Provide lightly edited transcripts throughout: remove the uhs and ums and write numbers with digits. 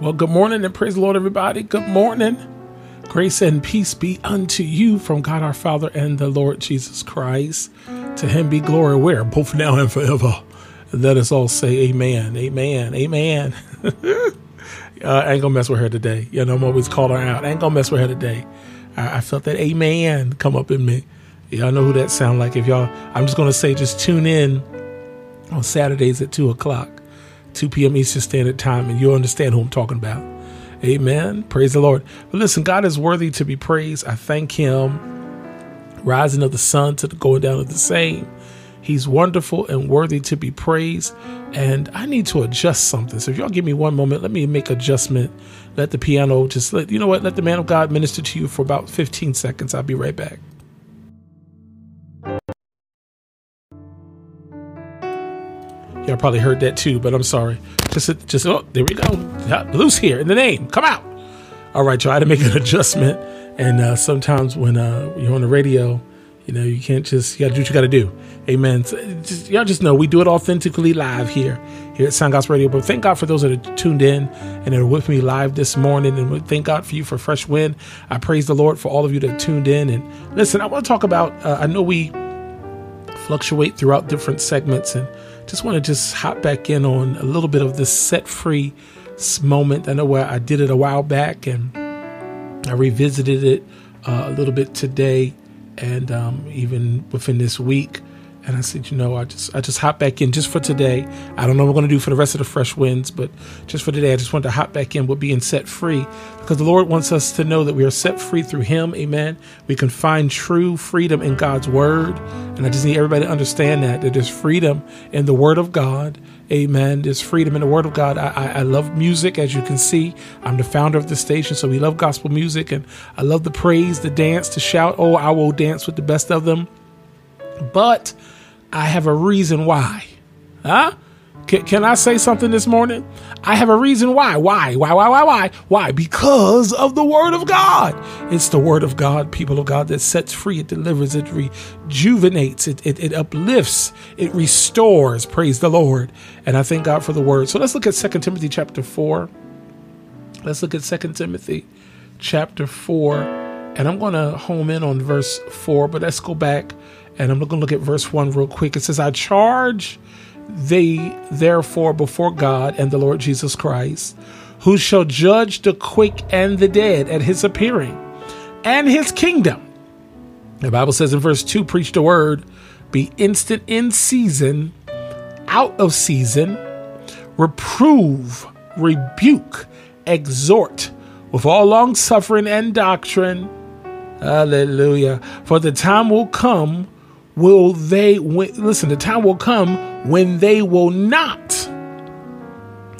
Well, good morning and praise the Lord, everybody. Good morning. Grace and peace be unto you from God our Father and the Lord Jesus Christ. To him be glory where? Both now and forever. Let us all say amen, amen, amen. I ain't gonna mess with her today. You know, I'm always calling her out. I ain't gonna mess with her today. I felt that amen come up in me. Y'all know who that sound like. If y'all, I'm just gonna say, just tune in on Saturdays at 2 o'clock, 2 p.m. Eastern Standard Time, and you'll understand who I'm talking about. Amen. Praise the Lord. But listen, God is worthy to be praised. I thank him. Rising of the sun to the going down of the same. He's wonderful and worthy to be praised. And I need to adjust something. So if y'all give me one moment, let me make adjustment. Let the piano just let, you know what? Let the man of God minister to you for about 15 seconds. I'll be right back. Y'all probably heard that too, but I'm sorry. Just oh, there we go. Loose here in the name. Come out. All right, y'all. I had to make an adjustment. And sometimes when you're on the radio, you know, you can't just, you got to do what you got to do. Amen. So just, y'all just know we do it authentically live here at Sound Gospel Radio. But thank God for those that are tuned in and are with me live this morning. And thank God for you for Fresh Wind. I praise the Lord for all of you that tuned in. And listen, I want to talk about, I know we fluctuate throughout different segments, and just want to just hop back in on a little bit of this set free moment. I know where I did it a while back, and I revisited it a little bit today, and even within this week. And I said, you know, I just hop back in just for today. I don't know what we're going to do for the rest of the Fresh Winds, but just for today, I just wanted to hop back in with being set free, because the Lord wants us to know that we are set free through him. Amen. We can find true freedom in God's word. And I just need everybody to understand that there's freedom in the word of God. Amen. There's freedom in the word of God. I love music, as you can see. I'm the founder of the station, so we love gospel music. And I love the praise, the dance, the shout. Oh, I will dance with the best of them. But I have a reason why. Huh? Can I say something this morning? I have a reason why. Why? Why? Because of the word of God. It's the word of God, people of God, that sets free. It delivers. It rejuvenates. It uplifts. It restores. Praise the Lord. And I thank God for the word. So let's look at 2 Timothy chapter 4. Let's look at 2 Timothy chapter 4. And I'm going to home in on verse 4, but let's go back. And I'm going to look at verse 1 real quick. It says, I charge thee, therefore, before God and the Lord Jesus Christ, who shall judge the quick and the dead at his appearing and his kingdom. The Bible says in verse 2, preach the word, be instant in season, out of season, reprove, rebuke, exhort with all long suffering and doctrine. Hallelujah. For the time will come. The time will come when they will not.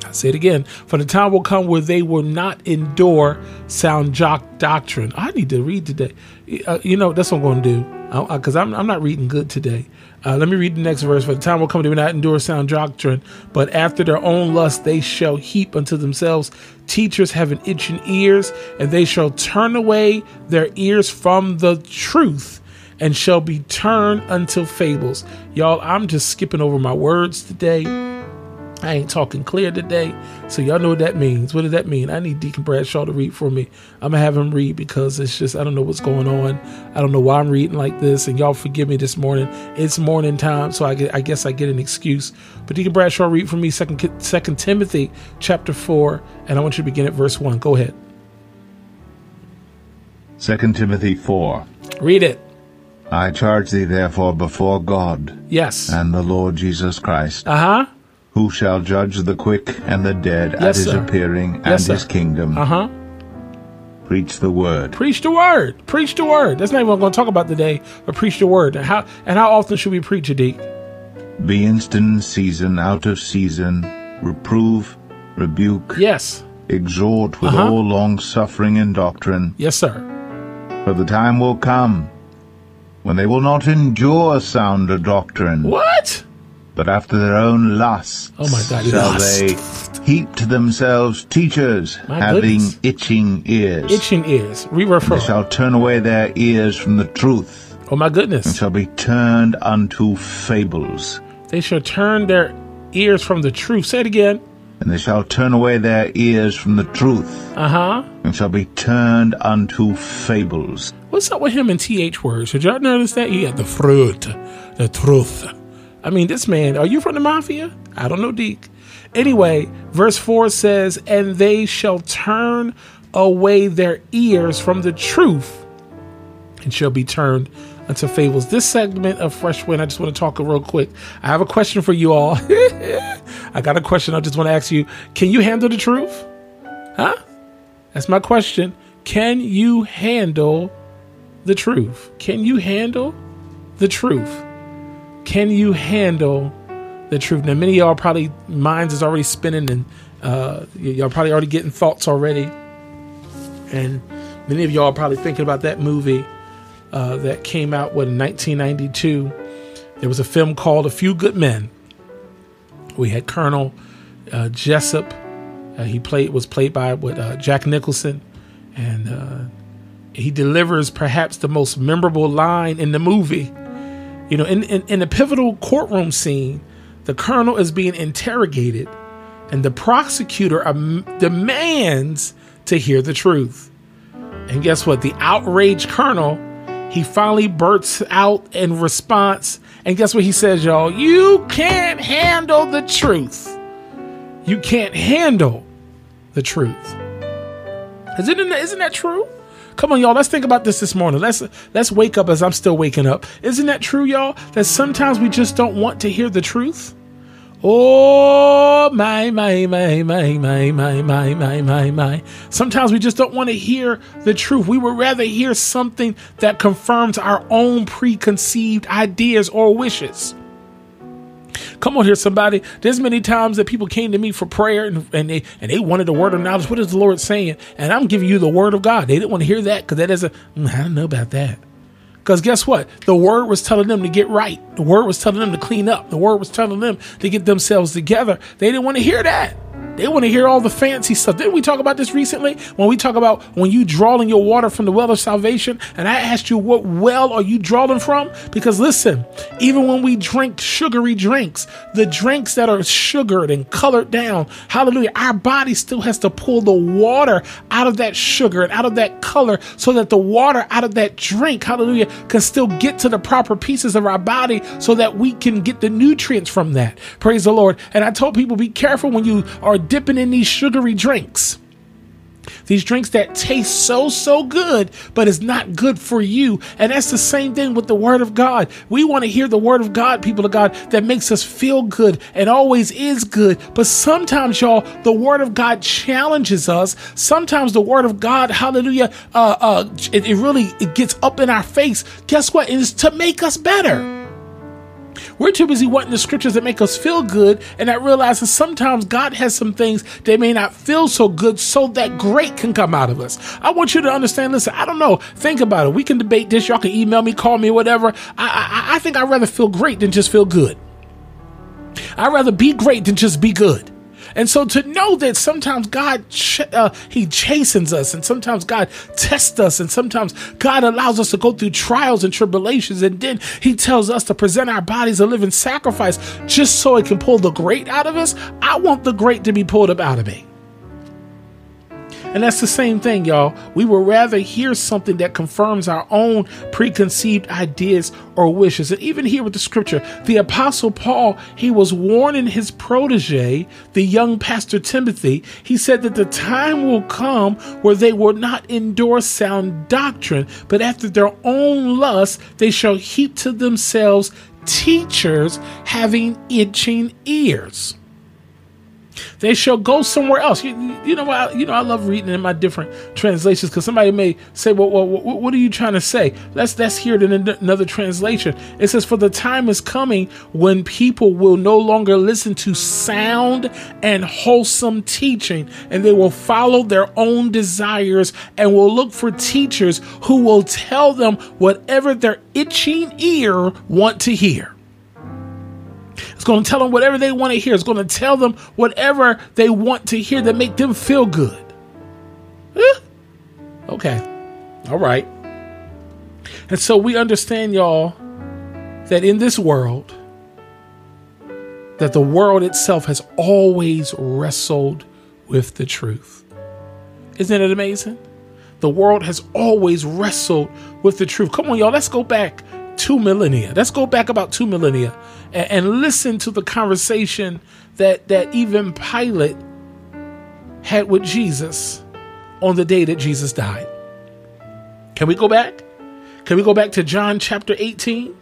I say it again. For the time will come where they will not endure sound doctrine. I need to read today. You know, that's what I'm going to do, because I'm not reading good today. Let me read the next verse. For the time will come they will not endure sound doctrine, but after their own lust they shall heap unto themselves teachers having itching ears, and they shall turn away their ears from the truth, and shall be turned unto fables. Y'all, I'm just skipping over my words today. I ain't talking clear today. So y'all know what that means. What does that mean? I need Deacon Bradshaw to read for me. I'm going to have him read, because it's just, I don't know what's going on. I don't know why I'm reading like this. And y'all forgive me this morning. It's morning time, so I guess I get an excuse. But Deacon Bradshaw, read for me 2 Timothy chapter 4. And I want you to begin at verse 1. Go ahead. 2 Timothy 4. Read it. I charge thee, therefore, before God, yes, and the Lord Jesus Christ, who shall judge the quick and the dead, yes, at his appearing, yes, and his kingdom. Preach the word. Preach the word. Preach the word. That's not even what I'm going to talk about today, but preach the word. And how often should we preach it, Deke? Be instant in season, out of season, reprove, rebuke, yes, exhort with all long suffering and doctrine. Yes, sir. For the time will come when they will not endure sounder doctrine. What? But after their own lusts, oh my God, shall they heap to themselves teachers having itching ears. Itching ears. Re-refer. They shall turn away their ears from the truth. Oh my goodness. And shall be turned unto fables. They shall turn their ears from the truth. Say it again. and they shall turn away their ears from the truth, and shall be turned unto fables. What's up with him and TH words? Did y'all notice that? He had the fruit, the truth. I mean, this man, are you from the mafia? I don't know, Deke. Anyway, verse 4 says, and they shall turn away their ears from the truth and shall be turned unto fables. This segment of Fresh Wind, I just want to talk real quick. I have a question for you all. I got a question I just want to ask you. Can you handle the truth? Huh? That's my question. Can you handle the truth? Can you handle the truth? Can you handle the truth? Now, many of y'all probably minds is already spinning, and y'all probably already getting thoughts already. And many of y'all are probably thinking about that movie that came out in 1992. There was a film called A Few Good Men. We had Colonel Jessup. He was played by Jack Nicholson, and he delivers perhaps the most memorable line in the movie. You know, in the pivotal courtroom scene, the colonel is being interrogated, and the prosecutor demands to hear the truth. And guess what? The outraged colonel, he finally bursts out in response. And guess what he says, y'all? You can't handle the truth. You can't handle the truth. Isn't that true? Come on, y'all. Let's think about this morning. Let's wake up as I'm still waking up. Isn't that true, y'all? That sometimes we just don't want to hear the truth. Oh, my. Sometimes we just don't want to hear the truth. We would rather hear something that confirms our own preconceived ideas or wishes. Come on here, somebody. There's many times that people came to me for prayer and they wanted the word of knowledge. What is the Lord saying? And I'm giving you the word of God. They didn't want to hear that because that is I don't know about that. Because guess what? The word was telling them to get right. The word was telling them to clean up. The word was telling them to get themselves together. They didn't want to hear that. They want to hear all the fancy stuff. Didn't we talk about this recently? When we talk about when you drawing your water from the well of salvation, and I asked you, what well are you drawing from? Because listen, even when we drink sugary drinks, the drinks that are sugared and colored down, hallelujah, our body still has to pull the water out of that sugar and out of that color so that the water out of that drink, hallelujah, can still get to the proper pieces of our body so that we can get the nutrients from that. Praise the Lord. And I told people, be careful when you are dipping in these sugary drinks. These drinks that taste so good, but it's not good for you. And that's the same thing with the word of God. We want to hear the word of God, people of God, that makes us feel good and always is good. But sometimes, y'all, the word of God challenges us. Sometimes the word of God, hallelujah, it really gets up in our face. Guess what? It's to make us better. We're too busy wanting the scriptures that make us feel good and not realizing sometimes God has some things that may not feel so good so that great can come out of us. I want you to understand, listen, I don't know. Think about it. We can debate this. Y'all can email me, call me, whatever. I think I'd rather feel great than just feel good. I'd rather be great than just be good. And so to know that sometimes God, he chastens us, and sometimes God tests us, and sometimes God allows us to go through trials and tribulations, and then he tells us to present our bodies a living sacrifice just so it can pull the great out of us. I want the great to be pulled up out of me. And that's the same thing, y'all. We would rather hear something that confirms our own preconceived ideas or wishes. And even here with the scripture, the apostle Paul, he was warning his protege, the young pastor Timothy. He said that the time will come where they will not endure sound doctrine, but after their own lust, they shall heap to themselves teachers having itching ears. They shall go somewhere else. You know what? You know, I love reading in my different translations because somebody may say, well, what are you trying to say? Let's hear it in another translation. It says, for the time is coming when people will no longer listen to sound and wholesome teaching, and they will follow their own desires and will look for teachers who will tell them whatever their itching ear want to hear. It's going to tell them whatever they want to hear. It's going to tell them whatever they want to hear that make them feel good. Okay. All right. And so we understand, y'all, that in this world, that the world itself has always wrestled with the truth. Isn't it amazing? The world has always wrestled with the truth. Come on, y'all, let's go back 2 millennia. Let's go back about 2 millennia and listen to the conversation that even Pilate had with Jesus on the day that Jesus died. Can we go back? Can we go back to John chapter 18?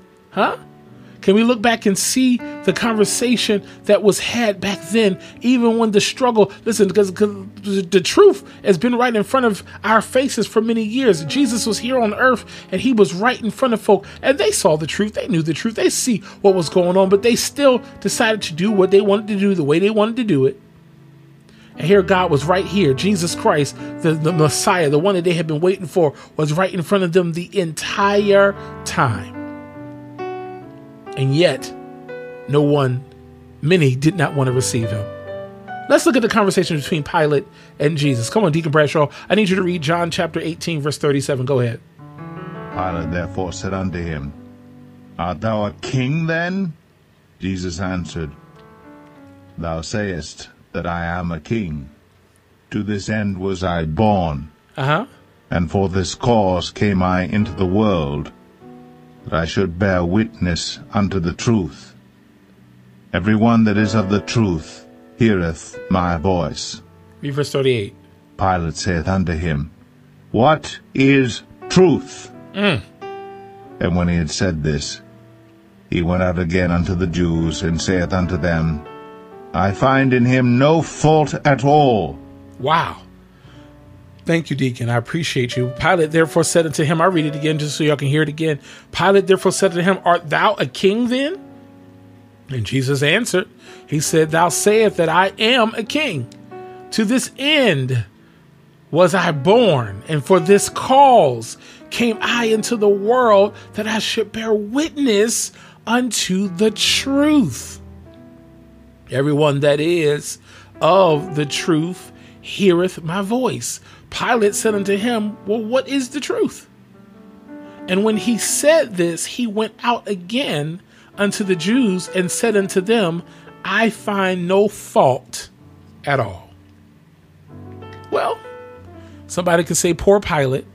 Can we look back and see the conversation that was had back then, even when the struggle, listen, because the truth has been right in front of our faces for many years. Jesus was here on earth and he was right in front of folk, and they saw the truth. They knew the truth. They see what was going on, but they still decided to do what they wanted to do the way they wanted to do it. And here God was right here. Jesus Christ, the Messiah, the one that they had been waiting for, was right in front of them the entire time. And yet, many did not want to receive him. Let's look at the conversation between Pilate and Jesus. Come on, Deacon Bradshaw. I need you to read John chapter 18, verse 37. Go ahead. Pilate therefore said unto him, Art thou a king then? Jesus answered, Thou sayest that I am a king. To this end was I born, and for this cause came I into the world, that I should bear witness unto the truth. Every one that is of the truth heareth my voice. Read verse 38. Pilate saith unto him, What is truth? And when he had said this, he went out again unto the Jews, and saith unto them, I find in him no fault at all. Wow. Thank you, Deacon. I appreciate you. Pilate therefore said unto him, I'll read it again just so y'all can hear it again. Pilate therefore said unto him, Art thou a king then? And Jesus answered, he said, Thou sayest that I am a king. To this end was I born, and for this cause came I into the world, that I should bear witness unto the truth. Everyone that is of the truth heareth my voice. Pilate said unto him, Well, what is the truth? And when he said this, he went out again unto the Jews and said unto them, I find no fault at all. Well, somebody could say poor Pilate,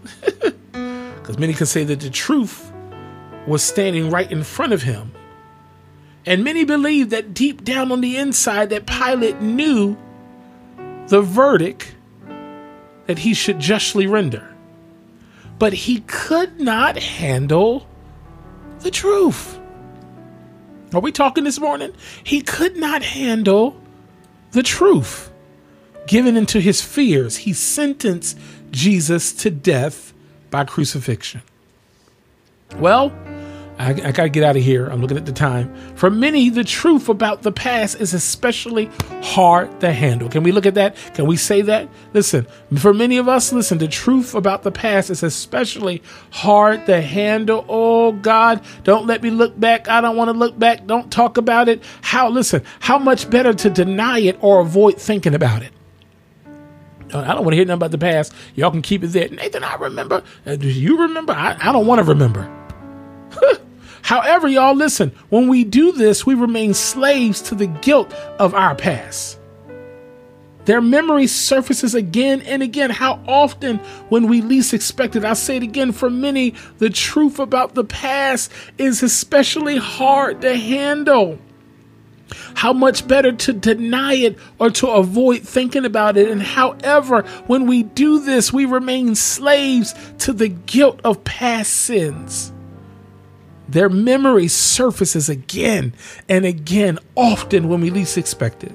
because many could say that the truth was standing right in front of him. And many believe that deep down on the inside that Pilate knew the verdict that he should justly render, but he could not handle the truth. Are we talking this morning? He could not handle the truth. Given into his fears, he sentenced Jesus to death by crucifixion. Well, I got to get out of here. I'm looking at the time. For many, the truth about the past is especially hard to handle. Can we look at that? Can we say that? Listen, for many of us, listen, the truth about the past is especially hard to handle. Oh, God, don't let me look back. I don't want to look back. Don't talk about it. How much better to deny it or avoid thinking about it? I don't want to hear nothing about the past. Y'all can keep it there. Nathan, I remember. Do you remember? I don't want to remember. However, y'all, listen, when we do this, we remain slaves to the guilt of our past. Their memory surfaces again and again. How often when we least expect it? I'll say it again. For many, the truth about the past is especially hard to handle. How much better to deny it or to avoid thinking about it. And however, when we do this, we remain slaves to the guilt of past sins. Their memory surfaces again and again, often when we least expect it.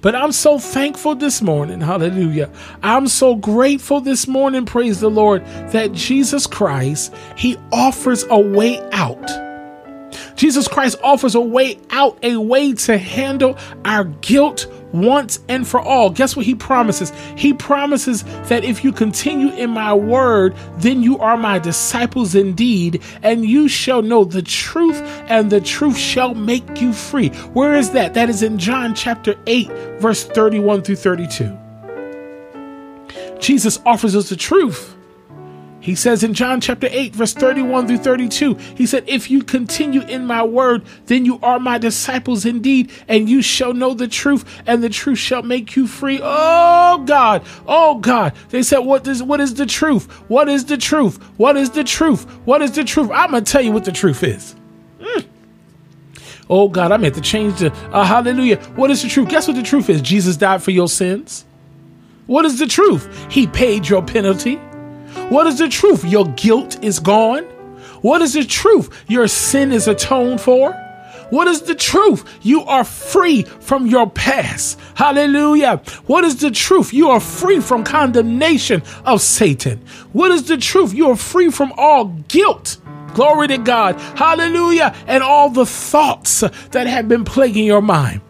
But I'm so thankful this morning, hallelujah. I'm so grateful this morning, praise the Lord, that Jesus Christ, he offers a way out. Jesus Christ offers a way out, a way to handle our guilt once and for all. Guess what he promises? He promises that if you continue in my word, then you are my disciples indeed, and you shall know the truth, and the truth shall make you free. Where is that? That is in John chapter 8, verse 31 through 32. Jesus offers us the truth, He says in John chapter 8, verse 31 through 32, he said, if you continue in my word, then you are my disciples indeed, and you shall know the truth, and the truth shall make you free. Oh God. They said, what is the truth? What is the truth? What is the truth? What is the truth? I'm going to tell you what the truth is. Oh God, I'm going to have to change the, hallelujah. What is the truth? Guess what the truth is? Jesus died for your sins. What is the truth? He paid your penalty. What is the truth? Your guilt is gone. What is the truth? Your sin is atoned for. What is the truth? You are free from your past. Hallelujah. What is the truth? You are free from condemnation of Satan. What is the truth? You are free from all guilt. Glory to God. Hallelujah. And all the thoughts that have been plaguing your mind.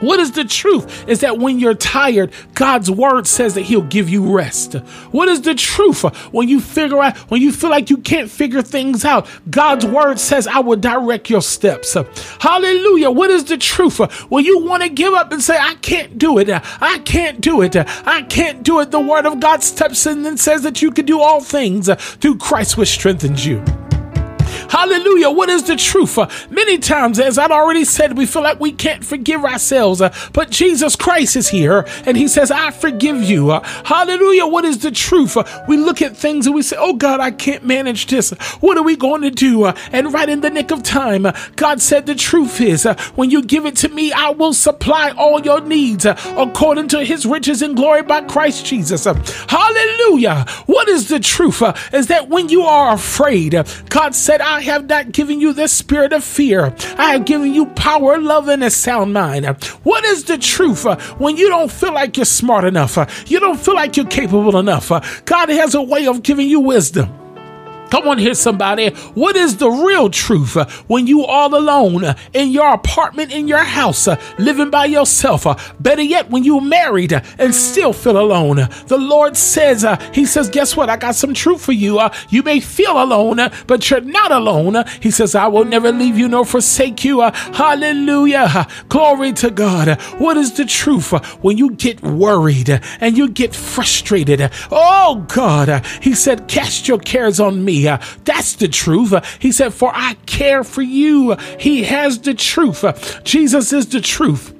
What is the truth is that when you're tired, God's word says that he'll give you rest. What is the truth when you feel like you can't figure things out? God's word says, I will direct your steps. Hallelujah. What is the truth when you want to give up and say, I can't do it. The word of God steps in and says that you can do all things through Christ, which strengthens you. Hallelujah. What is the truth? Many times, as I've already said, we feel like we can't forgive ourselves, but Jesus Christ is here and he says, I forgive you. Hallelujah. What is the truth? We look at things and we say, oh God, I can't manage this. What are we going to do? And right in the nick of time, God said the truth is, when you give it to me, I will supply all your needs according to his riches and glory by Christ Jesus. Hallelujah. What is the truth? Is that when you are afraid, God said, I have not given you the spirit of fear. I have given you power, love, and a sound mind. What is the truth when you don't feel like you're smart enough? You don't feel like you're capable enough. God has a way of giving you wisdom. Come on here, somebody. What is the real truth when you all alone in your apartment, in your house, living by yourself? Better yet, when you married and still feel alone. The Lord says, he says, guess what? I got some truth for you. You may feel alone, but you're not alone. He says, I will never leave you nor forsake you. Hallelujah. Glory to God. What is the truth when you get worried and you get frustrated? Oh, God. He said, cast your cares on me. That's the truth. He said, for I care for you. He has the truth. Jesus is the truth.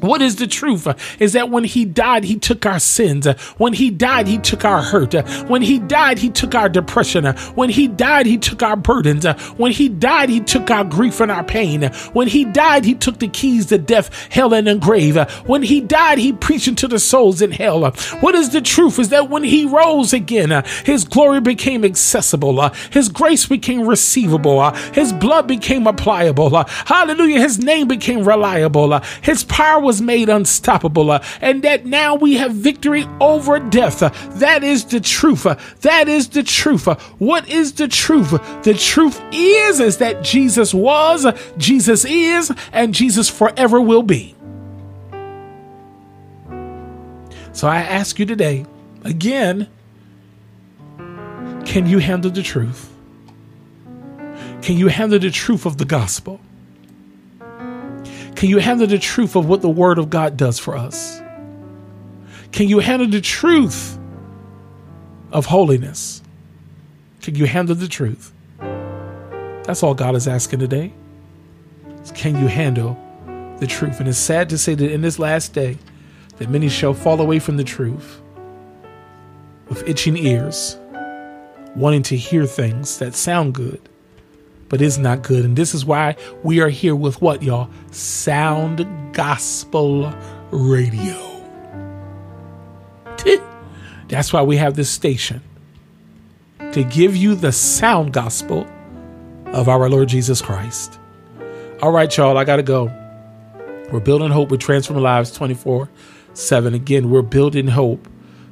What is the truth is that when he died, he took our sins. When he died, he took our hurt. When he died, he took our depression. When he died, he took our burdens. When he died, he took our grief and our pain. When he died, he took the keys to death, hell, and the grave. When he died, he preached unto the souls in hell. What is the truth is that when he rose again, his glory became accessible. His grace became receivable. His blood became applicable. Hallelujah. His name became reliable. His power was made unstoppable, and that now we have victory over death. That is the truth. That is the truth. What is the truth? The truth is that Jesus was, Jesus is, and Jesus forever will be. So I ask you today, again, can you handle the truth? Can you handle the truth of the gospel? Can you handle the truth of what the word of God does for us? Can you handle the truth of holiness? Can you handle the truth? That's all God is asking today. Can you handle the truth? And it's sad to say that in this last day, that many shall fall away from the truth with itching ears, wanting to hear things that sound good, but it's not good. And this is why we are here with what, y'all? Sound Gospel Radio. That's why we have this station, to give you the sound gospel of our Lord Jesus Christ. All right, y'all, I got to go. We're building hope. We're transforming lives 24/7. Again, we're building hope.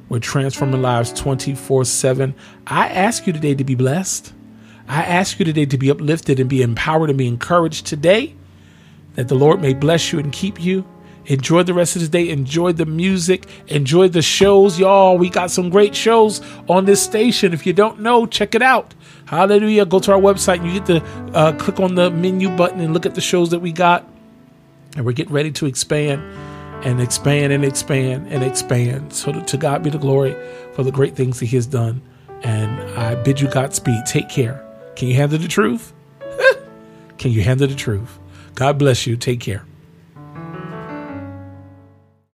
We're transforming lives 24/7. I ask you today to be blessed. I ask you today to be uplifted and be empowered and be encouraged today, that the Lord may bless you and keep you. Enjoy the rest of the day. Enjoy the music. Enjoy the shows, y'all. We got some great shows on this station. If you don't know, check it out. Hallelujah. Go to our website and you get to click on the menu button and look at the shows that we got. And we're getting ready to expand and expand and expand and expand. So to God be the glory for the great things that he has done And I bid you Godspeed. Take care. Can you handle the truth? Can you handle the truth? God bless you. Take care.